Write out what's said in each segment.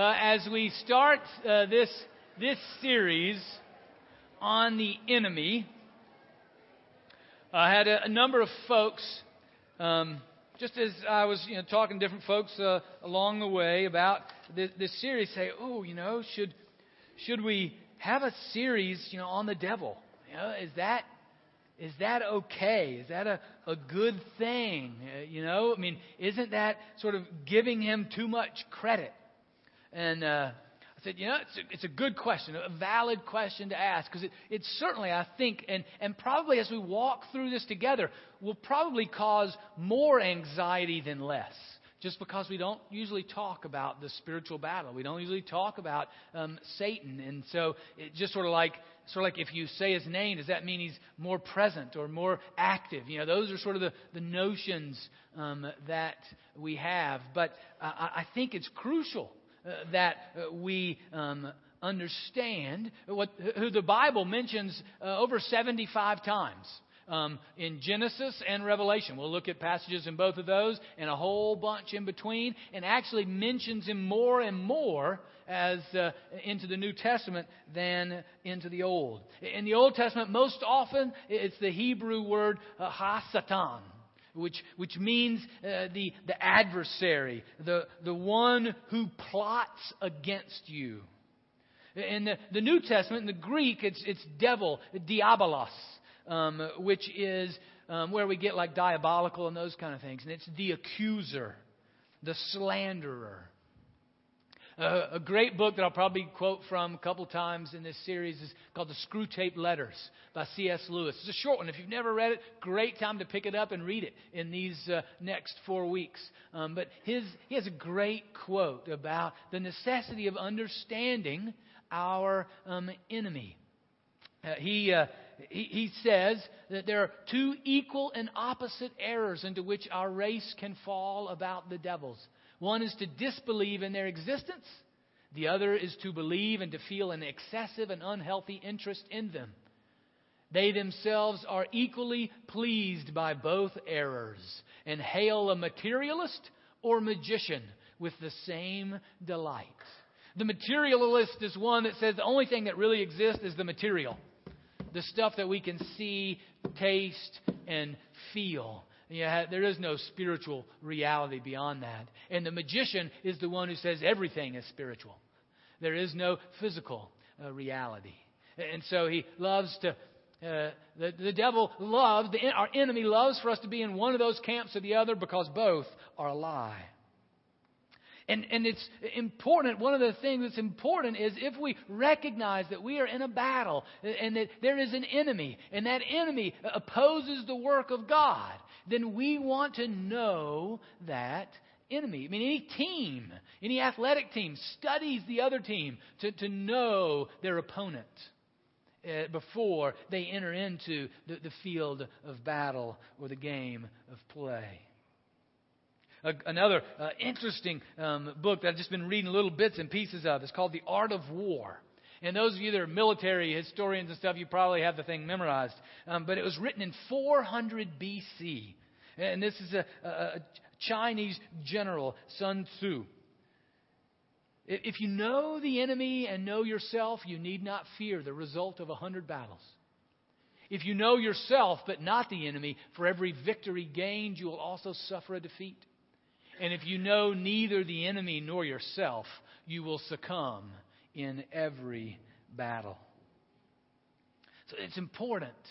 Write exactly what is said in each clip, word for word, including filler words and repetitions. Uh, as we start uh, this this series on the enemy, I had a, a number of folks, um, just as I was you know, talking to different folks uh, along the way about this, this series, say, "Oh, you know, should should we have a series, you know, on the devil? You know, is that is that okay? Is that a, a good thing? Uh, you know, I mean, isn't that sort of giving him too much credit?" And uh, I said, you know, it's a, it's a good question, a valid question to ask, because it, it certainly, I think, and, and probably as we walk through this together, will probably cause more anxiety than less, just because we don't usually talk about the spiritual battle. We don't usually talk about um, Satan. And so it's just sort of like sort of like if you say his name, does that mean he's more present or more active? You know, those are sort of the, the notions um, that we have. But uh, I think it's crucial Uh, that uh, we um, understand what who the Bible mentions uh, over seventy-five times um, in Genesis and Revelation. We'll look at passages in both of those and a whole bunch in between, and actually mentions him more and more as uh, into the New Testament than into the Old. In the Old Testament, most often it's the Hebrew word uh, ha-satan, Which which means uh, the the adversary, the the one who plots against you. In the, the New Testament, in the Greek, it's it's devil, diabolos, um, which is um, where we get like diabolical and those kind of things, and it's the accuser, the slanderer. Uh, a great book that I'll probably quote from a couple times in this series is called The Screwtape Letters by C S. Lewis. It's a short one. If you've never read it, great time to pick it up and read it in these uh, next four weeks. Um, but his he has a great quote about the necessity of understanding our um, enemy. Uh, he, uh, he he says that there are two equal and opposite errors into which our race can fall about the devils. One is to disbelieve in their existence. The other is to believe and to feel an excessive and unhealthy interest in them. They themselves are equally pleased by both errors and hail a materialist or magician with the same delight. The materialist is one that says the only thing that really exists is the material, the stuff that we can see, taste, and feel. Yeah, there is no spiritual reality beyond that. And the magician is the one who says everything is spiritual. There is no physical uh, reality. And so he loves to, uh, the, the devil loves, the, our enemy loves for us to be in one of those camps or the other, because both are a lie. And, and it's important, one of the things that's important is if we recognize that we are in a battle and that there is an enemy, and that enemy opposes the work of God, then we want to know that enemy. I mean, any team, any athletic team studies the other team to, to know their opponent uh, before they enter into the, the field of battle or the game of play. Another uh, interesting um, book that I've just been reading little bits and pieces of is called The Art of War. And those of you that are military historians and stuff, you probably have the thing memorized. Um, but it was written in four hundred B C. And this is a, a Chinese general, Sun Tzu. If you know the enemy and know yourself, you need not fear the result of a hundred battles. If you know yourself but not the enemy, for every victory gained, you will also suffer a defeat. And if you know neither the enemy nor yourself, you will succumb in every battle. So it's important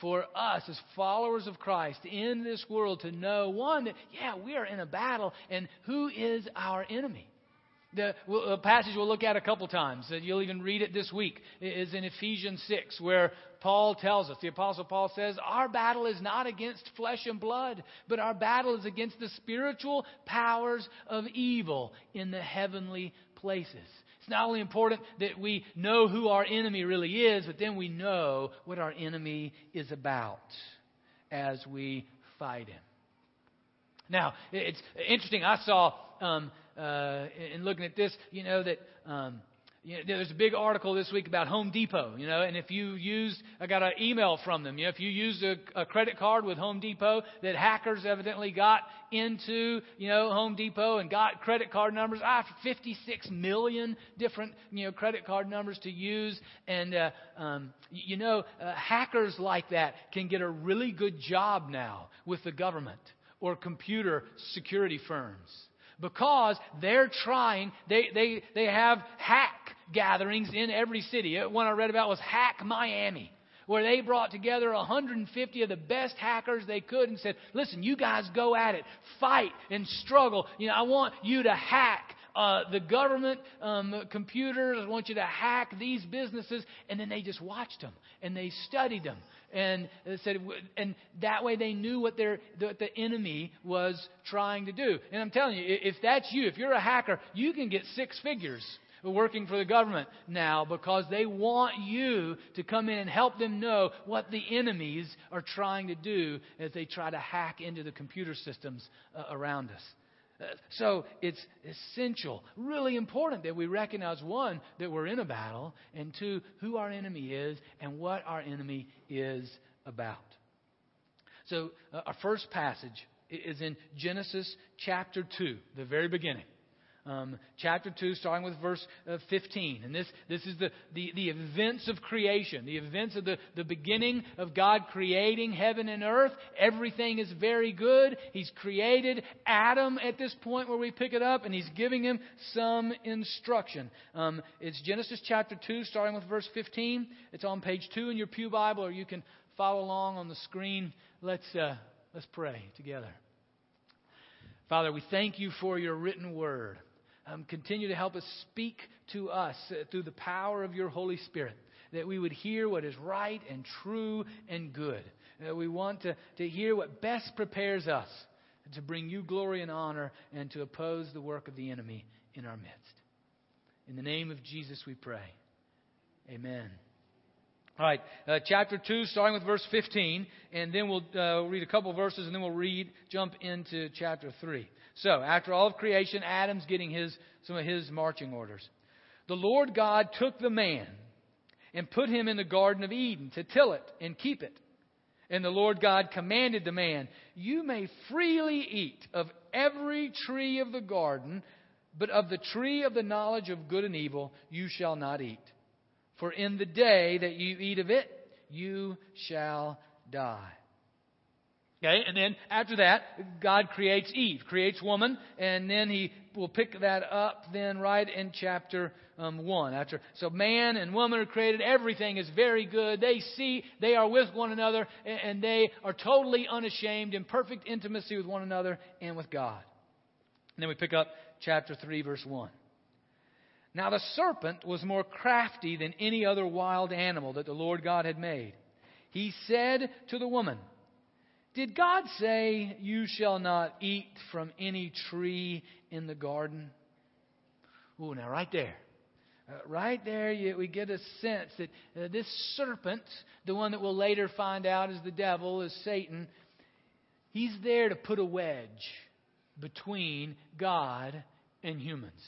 for us as followers of Christ in this world to know, one, that, yeah, we are in a battle, and who is our enemy? The a passage we'll look at a couple times, and you'll even read it this week, is in Ephesians six, where Paul tells us, the Apostle Paul says, our battle is not against flesh and blood, but our battle is against the spiritual powers of evil in the heavenly places. It's not only important that we know who our enemy really is, but then we know what our enemy is about as we fight him. Now, it's interesting. I saw... Um, Uh, in looking at this, you know, that um, You know, there's a big article this week about Home Depot, you know, and if you used, I got an email from them, you know, if you used a, a credit card with Home Depot that hackers evidently got into, you know, Home Depot and got credit card numbers. I have fifty-six million different, you know, credit card numbers to use. And, uh, um, you know, uh, hackers like that can get a really good job now with the government or computer security firms. Because they're trying, they they they have hack gatherings in every city. One I read about was Hack Miami, where they brought together one hundred fifty of the best hackers they could and said, listen, you guys go at it, fight and struggle. You know, I want you to hack uh, the government um, computers. I want you to hack these businesses. And then they just watched them and they studied them. And said, and that way they knew what their what the enemy was trying to do. And I'm telling you, if that's you, if you're a hacker, you can get six figures working for the government now because they want you to come in and help them know what the enemies are trying to do as they try to hack into the computer systems uh, around us. Uh, so it's essential, really important that we recognize, one, that we're in a battle, and two, who our enemy is and what our enemy is about. So uh, our first passage is in Genesis chapter two, the very beginning. Um, chapter two, starting with verse uh, fifteen. And this this is the, the, the events of creation, the events of the, the beginning of God creating heaven and earth. Everything is very good. He's created Adam at this point where we pick it up, and he's giving him some instruction. Um, it's Genesis chapter two, starting with verse fifteen. It's on page two in your pew Bible, or you can follow along on the screen. Let's uh, let's pray together. Father, we thank you for your written word. Um, continue to help us speak to us uh, through the power of your Holy Spirit, that we would hear what is right and true and good. Uh, we want to, to hear what best prepares us to bring you glory and honor and to oppose the work of the enemy in our midst. In the name of Jesus we pray. Amen. All right, uh, chapter two, starting with verse fifteen, and then we'll uh, read a couple verses, and then we'll read, jump into chapter three. So, after all of creation, Adam's getting his some of his marching orders. The Lord God took the man and put him in the Garden of Eden to till it and keep it. And the Lord God commanded the man, "You may freely eat of every tree of the garden, but of the tree of the knowledge of good and evil you shall not eat. For in the day that you eat of it, you shall die." Okay, and then after that, God creates Eve, creates woman, and then he will pick that up then right in chapter um, one. After, so man and woman are created. Everything is very good. They see, they are with one another, and, and they are totally unashamed in perfect intimacy with one another and with God. And then we pick up chapter three, verse one. Now the serpent was more crafty than any other wild animal that the Lord God had made. He said to the woman, "Did God say you shall not eat from any tree in the garden?" Ooh, now right there. Uh, right there you, we get a sense that uh, this serpent, the one that we'll later find out is the devil, is Satan, he's there to put a wedge between God and humans.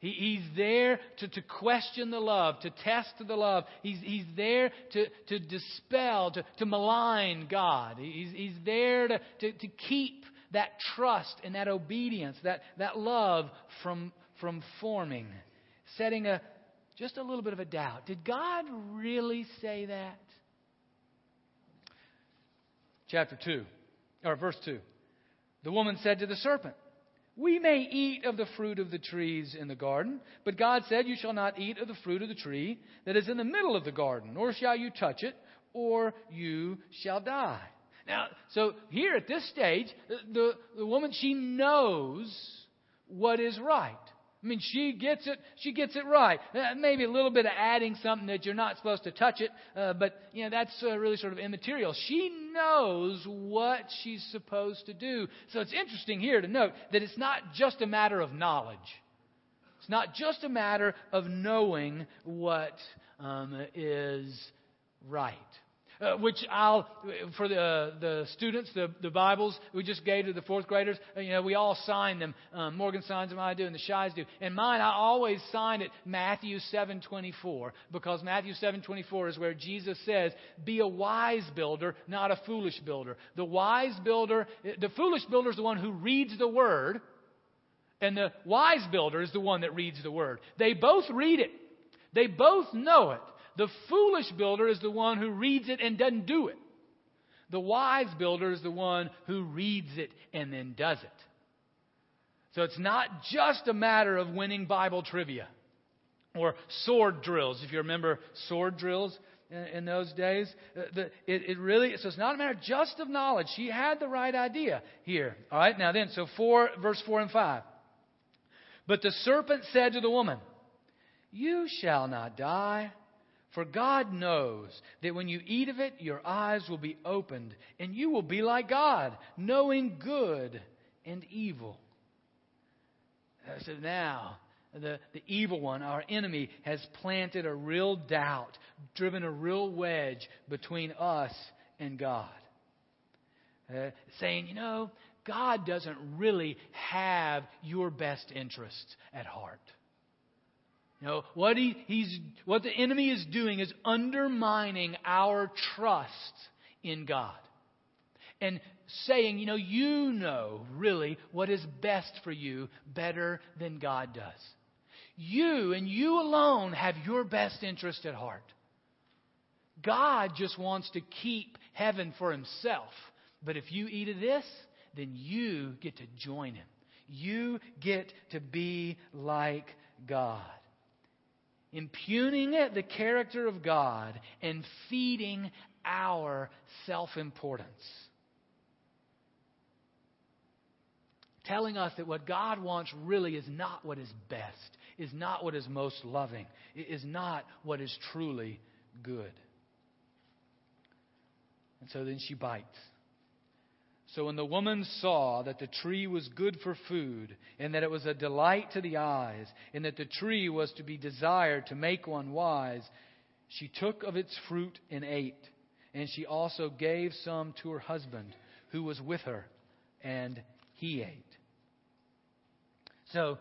He, he's there to, to question the love, to test the love. He's, he's there to, to dispel, to, to malign God. He's, he's there to, to, to keep that trust and that obedience, that, that love from, from forming. Setting a just a little bit of a doubt. Did God really say that? Chapter two, or verse two. The woman said to the serpent, "We may eat of the fruit of the trees in the garden, but God said, 'You shall not eat of the fruit of the tree that is in the middle of the garden, nor shall you touch it, or you shall die.'" Now, so here at this stage, the, the woman, she knows what is right. I mean, she gets it. She gets it right. Uh, maybe a little bit of adding something that you're not supposed to touch it, uh, but you know that's uh, really sort of immaterial. She knows what she's supposed to do. So it's interesting here to note that it's not just a matter of knowledge. It's not just a matter of knowing what um, is right. Uh, which I'll, for the uh, the students, the, the Bibles we just gave to the fourth graders, you know, we all sign them. Um, Morgan signs them, I do, and the Shies do. And mine, I always sign it Matthew seven twenty-four, because Matthew seven twenty-four is where Jesus says, be a wise builder, not a foolish builder. The wise builder, the foolish builder is the one who reads the word, and the wise builder is the one that reads the word. They both read it. They both know it. The foolish builder is the one who reads it and doesn't do it. The wise builder is the one who reads it and then does it. So it's not just a matter of winning Bible trivia or sword drills, if you remember sword drills in those days. It really, so it's not a matter just of knowledge. She had the right idea here. All right, now then, so four, verse four and five. But the serpent said to the woman, "You shall not die. For God knows that when you eat of it, your eyes will be opened, and you will be like God, knowing good and evil." So now, the, the evil one, our enemy, has planted a real doubt, driven a real wedge between us and God. Uh, saying, you know, God doesn't really have your best interests at heart. You know, what he, he's, what the enemy is doing is undermining our trust in God. And saying, you know, you know really what is best for you better than God does. You and you alone have your best interest at heart. God just wants to keep heaven for himself. But if you eat of this, then you get to join him. You get to be like God. Impugning the character of God and feeding our self-importance. Telling us that what God wants really is not what is best, is not what is most loving, is not what is truly good. And so then she bites. So when the woman saw that the tree was good for food, and that it was a delight to the eyes, and that the tree was to be desired to make one wise, she took of its fruit and ate. And she also gave some to her husband, who was with her, and he ate. So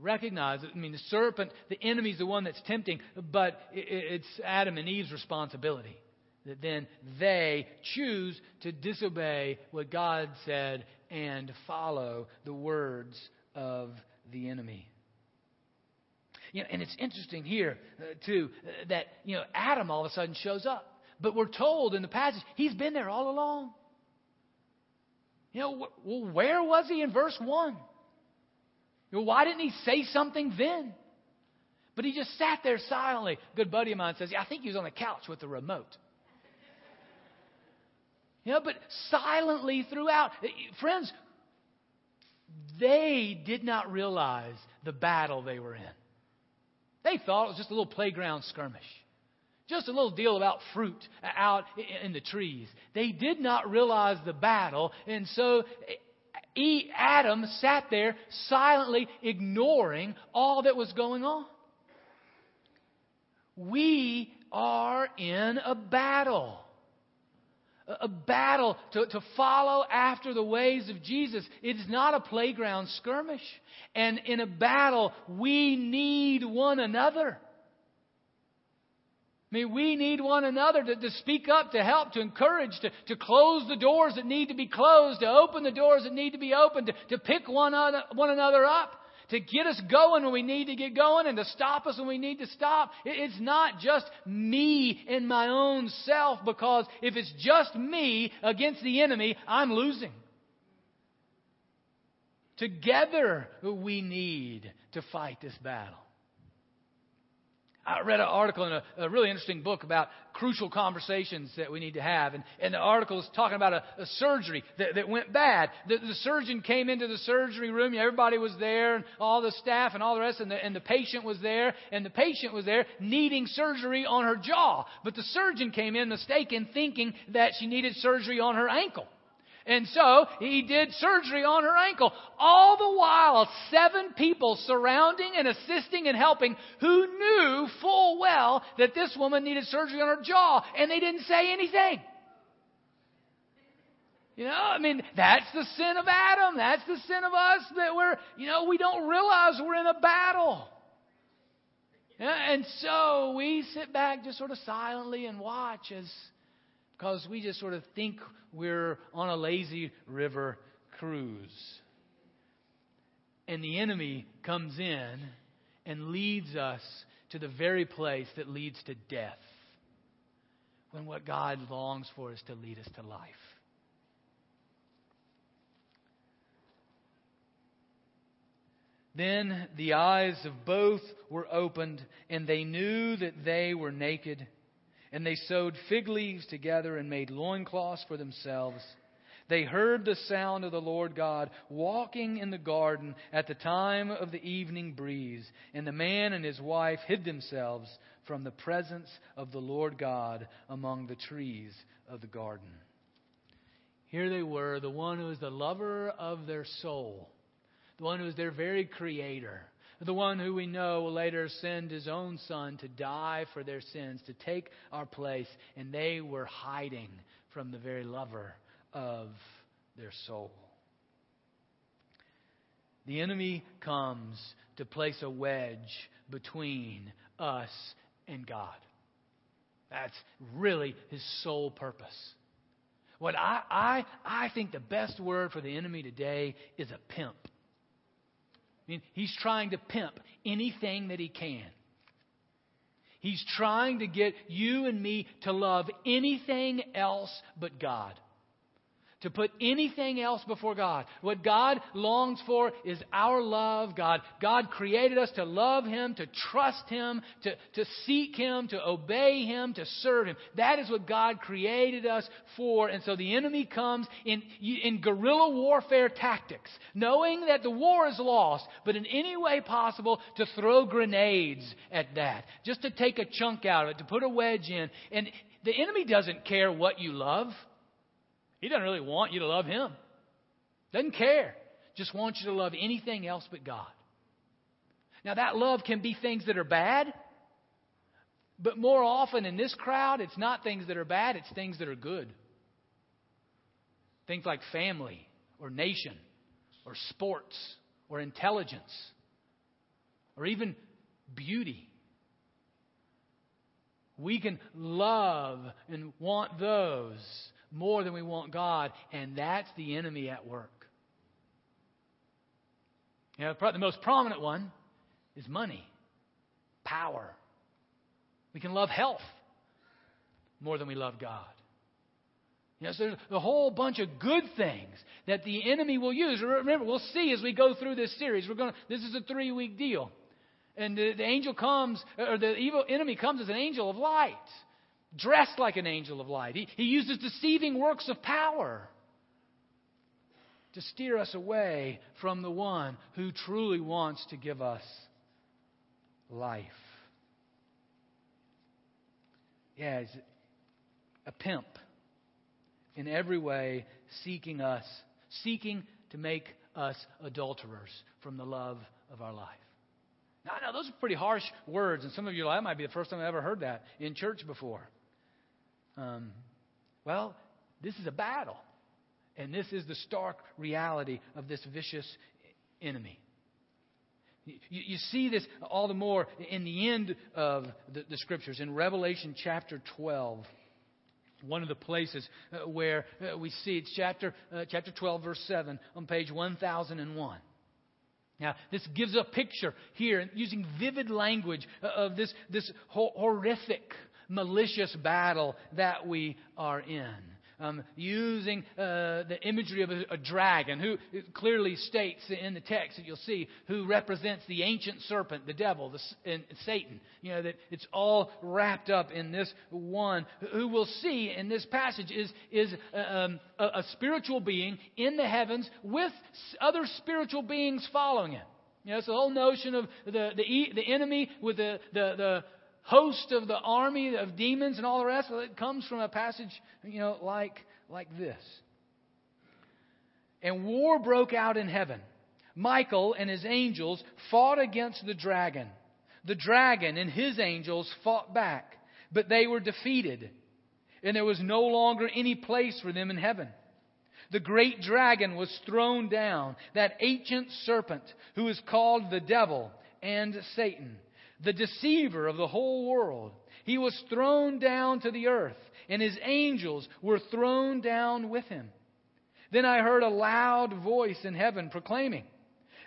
recognize, I mean, the serpent, the enemy is the one that's tempting, but it's Adam and Eve's responsibility. That then they choose to disobey what God said and follow the words of the enemy. You know, and it's interesting here, uh, too, uh, that you know Adam all of a sudden shows up. But we're told in the passage, he's been there all along. You know, wh- well, where was he in verse one? You know, why didn't he say something then? But he just sat there silently. A good buddy of mine says, yeah, I think he was on the couch with the remote. You know, but silently throughout. Friends, they did not realize the battle they were in. They thought it was just a little playground skirmish. Just a little deal about fruit out in the trees. They did not realize the battle. And so Adam sat there silently ignoring all that was going on. We are in a battle. A battle to, to follow after the ways of Jesus. It's not a playground skirmish. And in a battle, we need one another. I mean, we need one another to, to speak up, to help, to encourage, to, to close the doors that need to be closed, to open the doors that need to be opened, to, to pick one, other, one another up, to get us going when we need to get going and to stop us when we need to stop. It's not just me and my own self, because if it's just me against the enemy, I'm losing. Together we need to fight this battle. I read an article in a, a really interesting book about crucial conversations that we need to have. And, and the article is talking about a, a surgery that, that went bad. The, the surgeon came into the surgery room. You know, everybody was there, and all the staff and all the rest. And the, and the patient was there. And the patient was there needing surgery on her jaw. But the surgeon came in mistaken, thinking that she needed surgery on her ankle. And so he did surgery on her ankle. All the while, seven people surrounding and assisting and helping who knew full well that this woman needed surgery on her jaw, and they didn't say anything. You know, I mean, that's the sin of Adam. That's the sin of us, that we're, you know, we don't realize we're in a battle. And so we sit back just sort of silently and watch as, because we just sort of think we're on a lazy river cruise. And the enemy comes in and leads us to the very place that leads to death, when what God longs for is to lead us to life. Then the eyes of both were opened, and they knew that they were naked. And they sewed fig leaves together and made loincloths for themselves. They heard the sound of the Lord God walking in the garden at the time of the evening breeze. And the man and his wife hid themselves from the presence of the Lord God among the trees of the garden. Here they were, the one who is the lover of their soul, the one who is their very creator, the one who we know will later send his own son to die for their sins, to take our place. And they were hiding from the very lover of their soul. The enemy comes to place a wedge between us and God. That's really his sole purpose. What I, I, I think the best word for the enemy today is a pimp. I mean, he's trying to pimp anything that he can. He's trying to get you and me to love anything else but God, to put anything else before God. What God longs for is our love. God, God created us to love Him, to trust Him, to, to seek Him, to obey Him, to serve Him. That is what God created us for. And so the enemy comes in, in guerrilla warfare tactics, knowing that the war is lost, but in any way possible to throw grenades at that, just to take a chunk out of it, to put a wedge in. And the enemy doesn't care what you love. He doesn't really want you to love Him. Doesn't care. Just wants you to love anything else but God. Now, that love can be things that are bad. But more often in this crowd, it's not things that are bad. It's things that are good. Things like family or nation or sports or intelligence or even beauty. We can love and want those more than we want God, and that's the enemy at work. You know, the most prominent one is money, power. We can love health more than we love God. You know, so there's a whole bunch of good things that the enemy will use. Remember, we'll see as we go through this series. We're going. This is a three-week deal, and the, the angel comes, or the evil enemy comes as an angel of light, dressed like an angel of light. He, he uses deceiving works of power to steer us away from the one who truly wants to give us life. Yeah, he's a pimp in every way, seeking us, seeking to make us adulterers from the love of our life. Now, I know those are pretty harsh words, and some of you are like, that might be the first time I've ever heard that in church before. Um, well, this is a battle. And this is the stark reality of this vicious enemy. You, you see this all the more in the end of the, the Scriptures. In Revelation chapter twelve, one of the places where we see, it's chapter, uh, chapter twelve, verse seven, on page one thousand one. Now, this gives a picture here, using vivid language, of this, this horrific, malicious battle that we are in. Um, using uh, the imagery of a, a dragon, who clearly states in the text that you'll see, who represents the ancient serpent, the devil, the, and Satan. You know, that it's all wrapped up in this one, who we'll see in this passage is, is um, a, a spiritual being in the heavens with other spiritual beings following him. You know, it's the whole notion of the, the, the enemy with the... the, the host of the army of demons and all the rest. Well, it comes from a passage, you know, like, like this. And war broke out in heaven. Michael and his angels fought against the dragon. The dragon and his angels fought back, but they were defeated, and there was no longer any place for them in heaven. The great dragon was thrown down, that ancient serpent who is called the devil and Satan, the deceiver of the whole world. He was thrown down to the earth, and his angels were thrown down with him. Then I heard a loud voice in heaven proclaiming,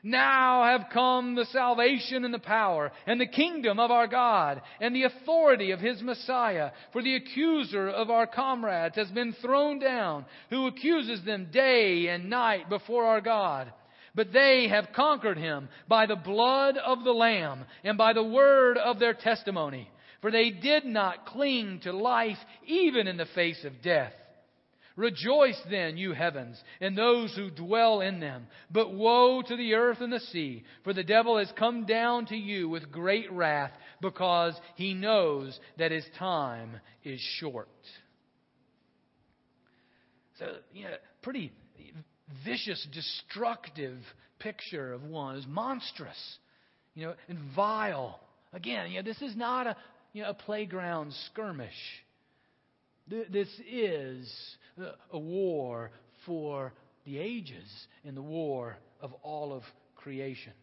"Now have come the salvation and the power and the kingdom of our God and the authority of His Messiah. For the accuser of our comrades has been thrown down, who accuses them day and night before our God. But they have conquered him by the blood of the Lamb and by the word of their testimony. For they did not cling to life even in the face of death. Rejoice then, you heavens, and those who dwell in them. But woe to the earth and the sea, for the devil has come down to you with great wrath, because he knows that his time is short." So, you know, pretty vicious, destructive picture of one. It's monstrous, you know, and vile. Again, you know, this is not a, you know, a playground skirmish. This is a war for the ages and the war of all of creation.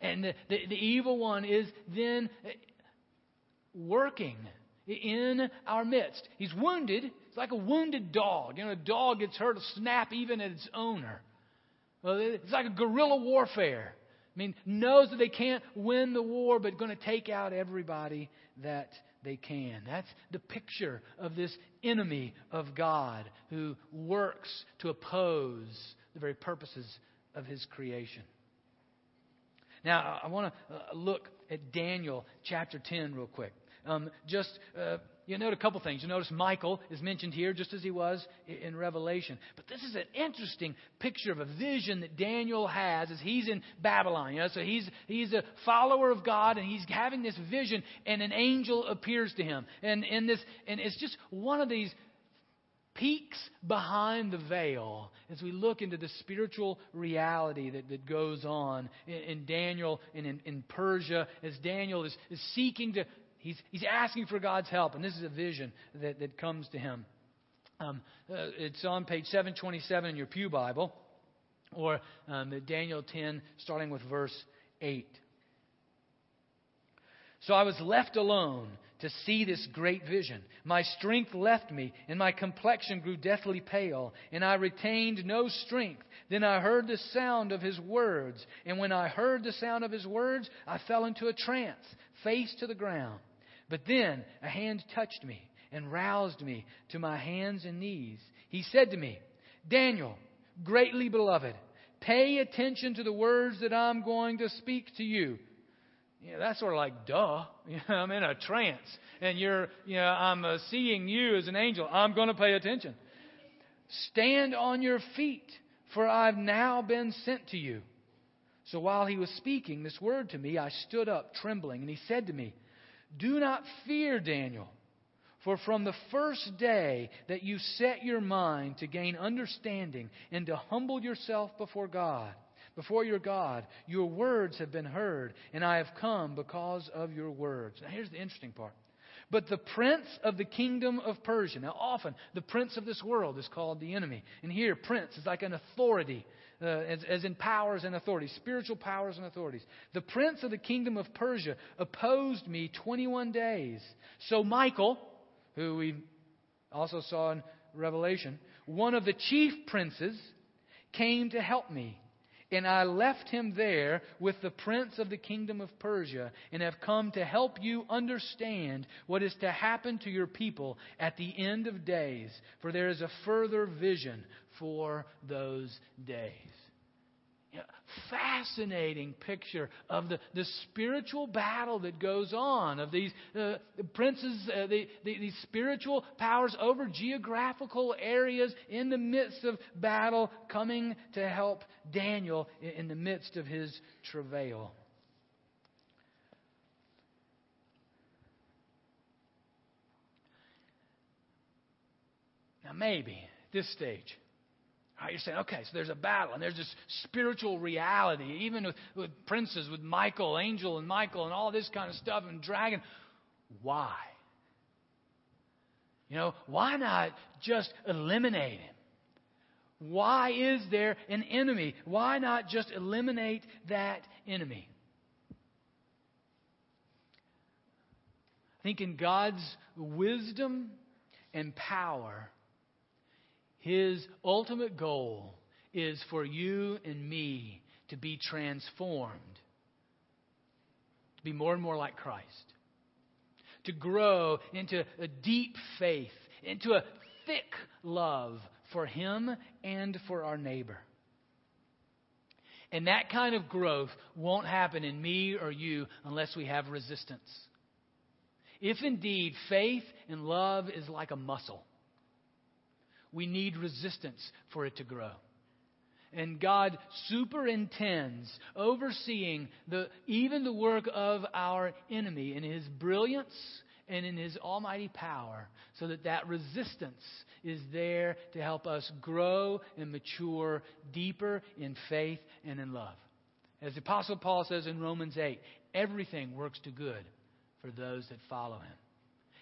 And the, the, the evil one is then working in our midst. He's wounded. It's like a wounded dog. You know, a dog gets hurt, a snap even at its owner. Well, it's like a guerrilla warfare. I mean, knows that they can't win the war, but going to take out everybody that they can. That's the picture of this enemy of God who works to oppose the very purposes of His creation. Now, I want to look at Daniel chapter ten real quick. Um, just, uh, you note a couple things. You notice Michael is mentioned here just as he was in Revelation. But this is an interesting picture of a vision that Daniel has as he's in Babylon. You know, so he's he's a follower of God, and he's having this vision, and an angel appears to him. And in this, and it's just one of these peeks behind the veil as we look into the spiritual reality that, that goes on in, in Daniel and in, in Persia as Daniel is, is seeking to... He's, he's asking for God's help, and this is a vision that, that comes to him. Um, uh, it's on page seven twenty-seven in your Pew Bible, or um, Daniel ten, starting with verse eight. "So I was left alone to see this great vision. My strength left me, and my complexion grew deathly pale, and I retained no strength. Then I heard the sound of His words, and when I heard the sound of His words, I fell into a trance, face to the ground. But then a hand touched me and roused me to my hands and knees. He said to me, 'Daniel, greatly beloved, pay attention to the words that I'm going to speak to you.'" Yeah, that's sort of like, duh. You know, I'm in a trance, and you're, you know, I'm uh, seeing you as an angel. I'm going to pay attention. "Stand on your feet, for I've now been sent to you." So while he was speaking this word to me, I stood up trembling, and he said to me, "Do not fear, Daniel, for from the first day that you set your mind to gain understanding and to humble yourself before God, Before your God, your words have been heard, and I have come because of your words." Now, here's the interesting part. "But the prince of the kingdom of Persia..." Now, often, the prince of this world is called the enemy. And here, prince is like an authority, uh, as, as in powers and authorities, spiritual powers and authorities. "The prince of the kingdom of Persia opposed me twenty-one days. So Michael," who we also saw in Revelation, "one of the chief princes, came to help me. And I left him there with the prince of the kingdom of Persia, and have come to help you understand what is to happen to your people at the end of days, for there is a further vision for those days." You know, fascinating picture of the, the spiritual battle that goes on, of these uh, princes, uh, the, the, these spiritual powers over geographical areas in the midst of battle, coming to help Daniel in, in the midst of his travail. Now, maybe at this stage, Right, you're saying, okay, so there's a battle, and there's this spiritual reality, even with, with princes, with Michael, Angel and Michael, and all this kind of stuff, and dragon. Why? You know, why not just eliminate him? Why is there an enemy? Why not just eliminate that enemy? I think in God's wisdom and power, His ultimate goal is for you and me to be transformed, to be more and more like Christ, to grow into a deep faith, into a thick love for Him and for our neighbor. And that kind of growth won't happen in me or you unless we have resistance. If indeed faith and love is like a muscle, we need resistance for it to grow. And God superintends overseeing the even the work of our enemy in His brilliance and in His almighty power, so that that resistance is there to help us grow and mature deeper in faith and in love. As the Apostle Paul says in Romans eight, everything works to good for those that follow Him.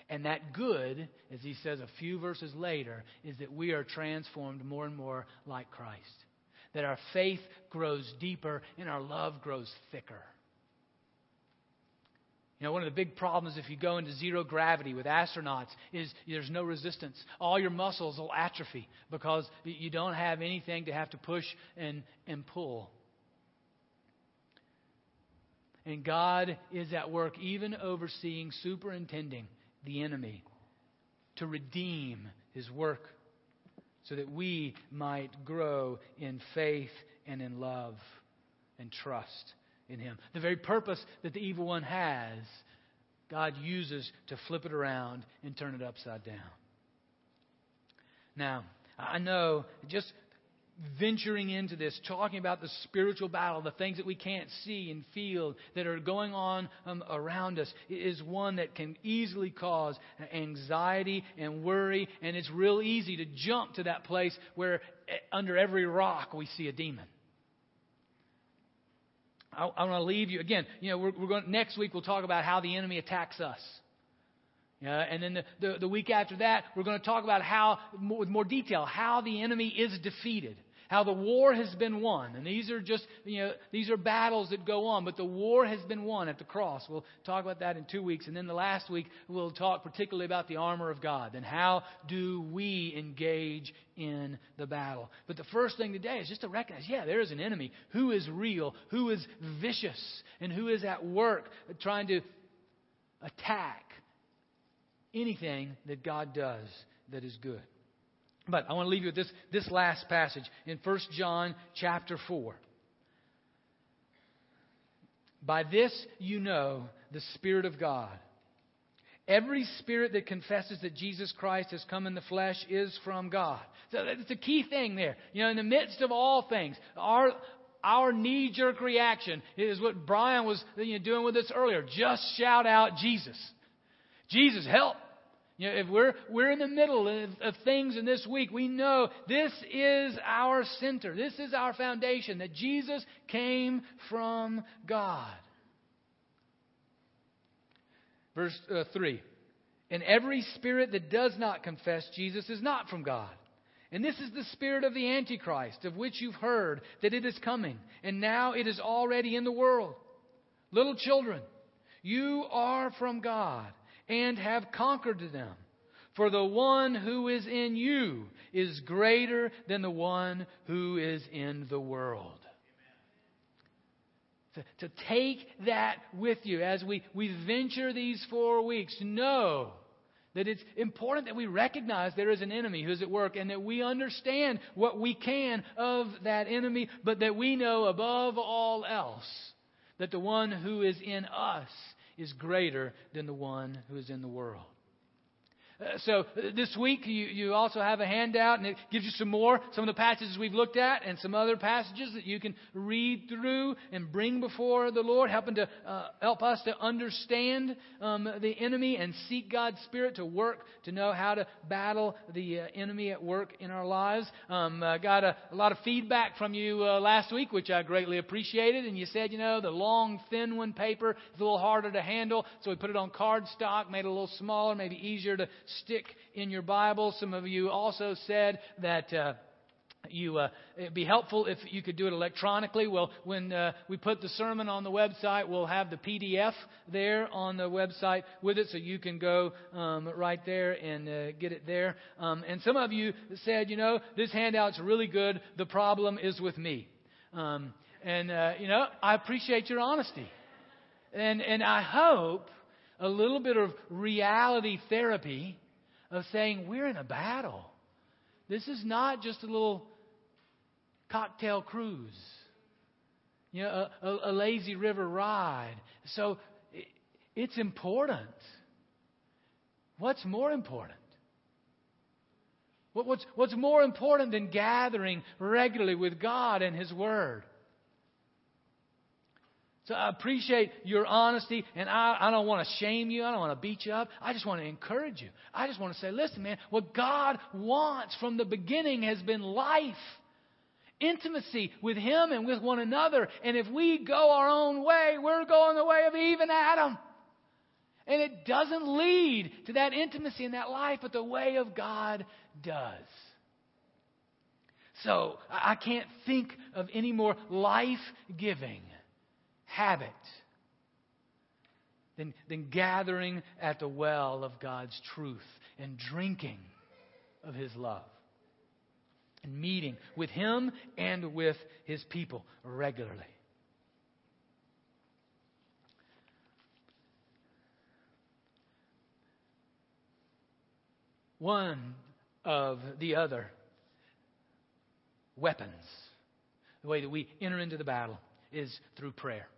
And that good, as he says a few verses later, is that we are transformed more and more like Christ. That our faith grows deeper and our love grows thicker. You know, one of the big problems if you go into zero gravity with astronauts is there's no resistance. All your muscles will atrophy because you don't have anything to have to push and, and pull. And God is at work even overseeing, superintending the enemy to redeem his work so that we might grow in faith and in love and trust in Him. The very purpose that the evil one has, God uses to flip it around and turn it upside down. Now, I know just venturing into this, talking about the spiritual battle, the things that we can't see and feel that are going on um, around us, is one that can easily cause anxiety and worry. And it's real easy to jump to that place where under every rock we see a demon. I, I want to leave you again. You know, we're, we're going next week. We'll talk about how the enemy attacks us. Yeah, and then the, the, the week after that, we're going to talk about how, more, with more detail, how the enemy is defeated, how the war has been won. And these are just, you know, these are battles that go on, but the war has been won at the cross. We'll talk about that in two weeks. And then the last week, we'll talk particularly about the armor of God and how do we engage in the battle. But the first thing today is just to recognize, yeah, there is an enemy who is real, who is vicious, and who is at work trying to attack anything that God does that is good. But I want to leave you with this, this last passage in First John chapter four. By this you know the Spirit of God. Every spirit that confesses that Jesus Christ has come in the flesh is from God. So that's the key thing there. You know, in the midst of all things, our Our knee-jerk reaction is what Brian was you know, doing with us earlier. Just shout out Jesus. Jesus, help. You know, if we're we're in the middle of, of things in this week, we know this is our center. This is our foundation, that Jesus came from God. Verse uh, three. And every spirit that does not confess Jesus is not from God. And this is the spirit of the Antichrist, of which you've heard that it is coming. And now it is already in the world. Little children, you are from God and have conquered them. For the one who is in you is greater than the one who is in the world. To, to take that with you as we, we venture these four weeks. Know that it's important that we recognize there is an enemy who's at work, and that we understand what we can of that enemy, but that we know above all else that the one who is in us is greater than the one who is in the world. Uh, so this week, you, you also have a handout, and it gives you some more, some of the passages we've looked at and some other passages that you can read through and bring before the Lord, helping to uh, help us to understand um, the enemy and seek God's Spirit to work, to know how to battle the uh, enemy at work in our lives. Um, I got a, a lot of feedback from you uh, last week, which I greatly appreciated, and you said, you know, the long, thin one paper is a little harder to handle, so we put it on cardstock, made it a little smaller, maybe easier to stick in your Bible. Some of you also said that uh, you uh, it'd be helpful if you could do it electronically. Well, when uh, we put the sermon on the website, we'll have the P D F there on the website with it, so you can go um, right there and uh, get it there. Um, and some of you said, you know, this handout's really good. The problem is with me. Um, and, uh, you know, I appreciate your honesty. And and I hope a little bit of reality therapy of saying we're in a battle. This is not just a little cocktail cruise, you know, a, a, a lazy river ride. So it, it's important. What's more important? What, what's, what's more important than gathering regularly with God and His Word? So I appreciate your honesty, and I, I don't want to shame you. I don't want to beat you up. I just want to encourage you. I just want to say, listen, man, what God wants from the beginning has been life, intimacy with Him and with one another. And if we go our own way, we're going the way of Eve and Adam. And it doesn't lead to that intimacy and that life, but the way of God does. So I can't think of any more life-giving habit than, than gathering at the well of God's truth and drinking of His love and meeting with Him and with His people regularly. One of the other weapons, the way that we enter into the battle, is through prayer.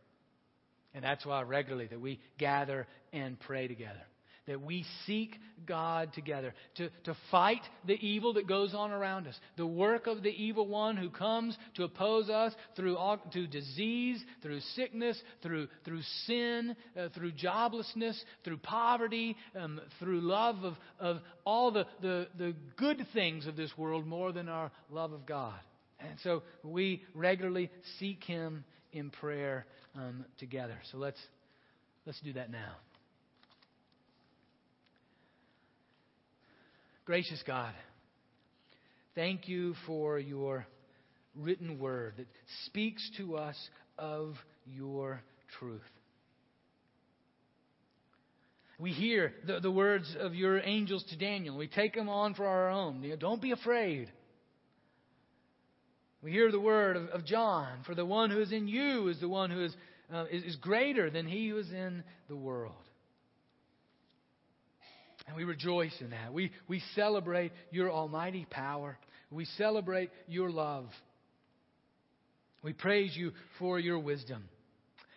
And that's why regularly that we gather and pray together, that we seek God together to, to fight the evil that goes on around us, the work of the evil one who comes to oppose us through all, through disease, through sickness, through through sin, uh, through joblessness, through poverty, um, through love of, of all the, the, the good things of this world more than our love of God. And so we regularly seek Him in prayer um, together. So let's let's do that now. Gracious God, thank You for Your written word that speaks to us of Your truth. We hear the, the words of Your angels to Daniel. We take them on for our own. You know, don't be afraid. We hear the word of, of John, for the one who is in you is the one who is, uh, is, is greater than he who is in the world. And we rejoice in that. We, we celebrate Your almighty power. We celebrate Your love. We praise You for Your wisdom.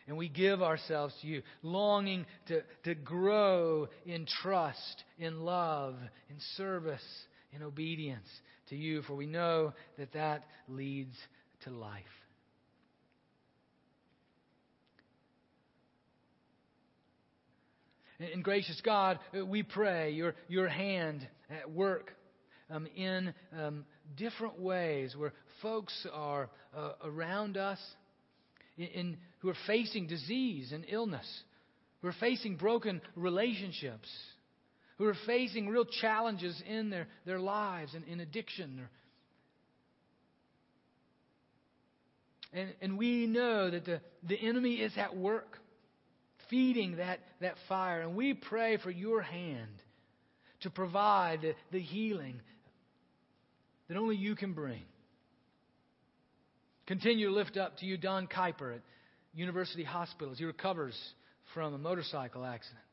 And we give ourselves to You, longing to, to grow in trust, in love, in service, in obedience to You, for we know that that leads to life. And gracious God, we pray Your, Your hand at work um, in um, different ways where folks are uh, around us in, in who are facing disease and illness, who are facing broken relationships, who are facing real challenges in their, their lives and in addiction. And, and we know that the, the enemy is at work feeding that, that fire. And we pray for Your hand to provide the, the healing that only You can bring. Continue to lift up to You Don Kuyper at University Hospitals. He recovers from a motorcycle accident.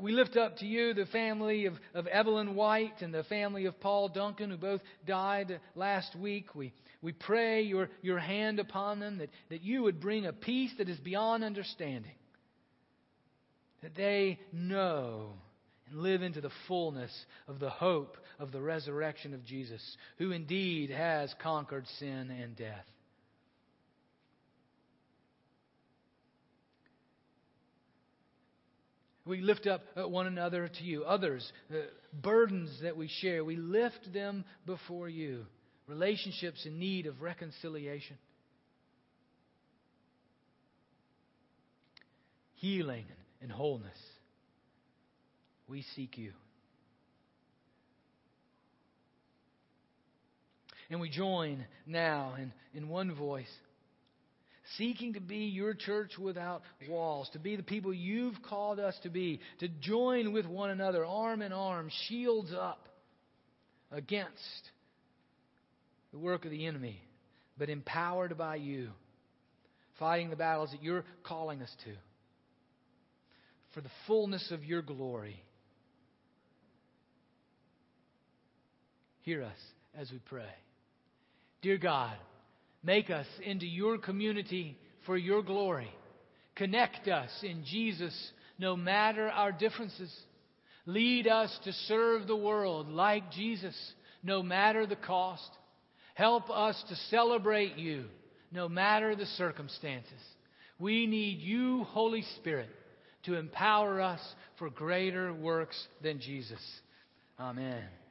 We lift up to You the family of, of Evelyn White and the family of Paul Duncan, who both died last week. We we pray your, your hand upon them, that, that You would bring a peace that is beyond understanding, that they know and live into the fullness of the hope of the resurrection of Jesus, who indeed has conquered sin and death. We lift up one another to you. Others, the burdens that we share, we lift them before you. Relationships in need of reconciliation. Healing and wholeness. We seek you. And we join now in, in one voice, seeking to be your church without walls, to be the people you've called us to be, to join with one another, arm in arm, shields up against the work of the enemy, but empowered by you, fighting the battles that you're calling us to, for the fullness of your glory. Hear us as we pray. Dear God, make us into your community for your glory. Connect us in Jesus, no matter our differences. Lead us to serve the world like Jesus, no matter the cost. Help us to celebrate you, no matter the circumstances. We need you, Holy Spirit, to empower us for greater works than Jesus. Amen.